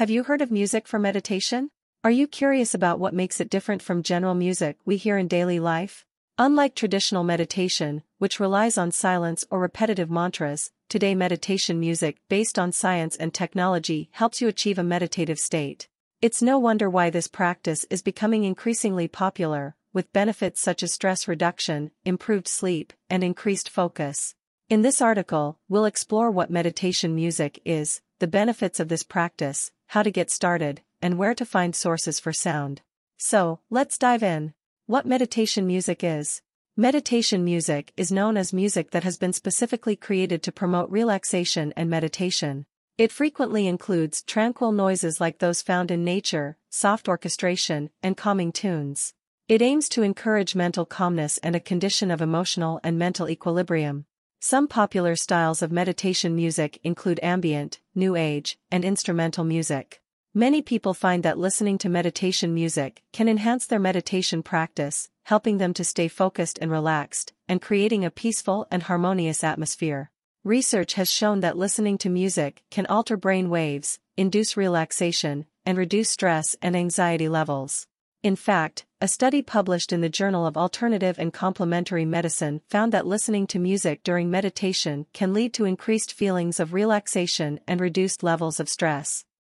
Have you heard of music for meditation? Are you curious about what makes it different from general music we hear in daily life? Unlike traditional meditation, which relies on silence or repetitive mantras, today meditation music based on science and technology helps you achieve a meditative state. It's no wonder why this practice is becoming increasingly popular, with benefits such as stress reduction, improved sleep, and increased focus. In this article, we'll explore what meditation music is, the benefits of this practice, how to get started, and where to find sources for sound. So, let's dive in. What meditation music is. Meditation music is known as music that has been specifically created to promote relaxation and meditation. It frequently includes tranquil noises like those found in nature, soft orchestration, and calming tunes. It aims to encourage mental calmness and a condition of emotional and mental equilibrium. Some popular styles of meditation music include ambient, new age, and instrumental music. Many people find that listening to meditation music can enhance their meditation practice, helping them to stay focused and relaxed, and creating a peaceful and harmonious atmosphere. Research has shown that listening to music can alter brain waves, induce relaxation, and reduce stress and anxiety levels. In fact, a study published in the Journal of Alternative and Complementary Medicine found that listening to music during meditation can lead to increased feelings of relaxation and reduced levels of stress.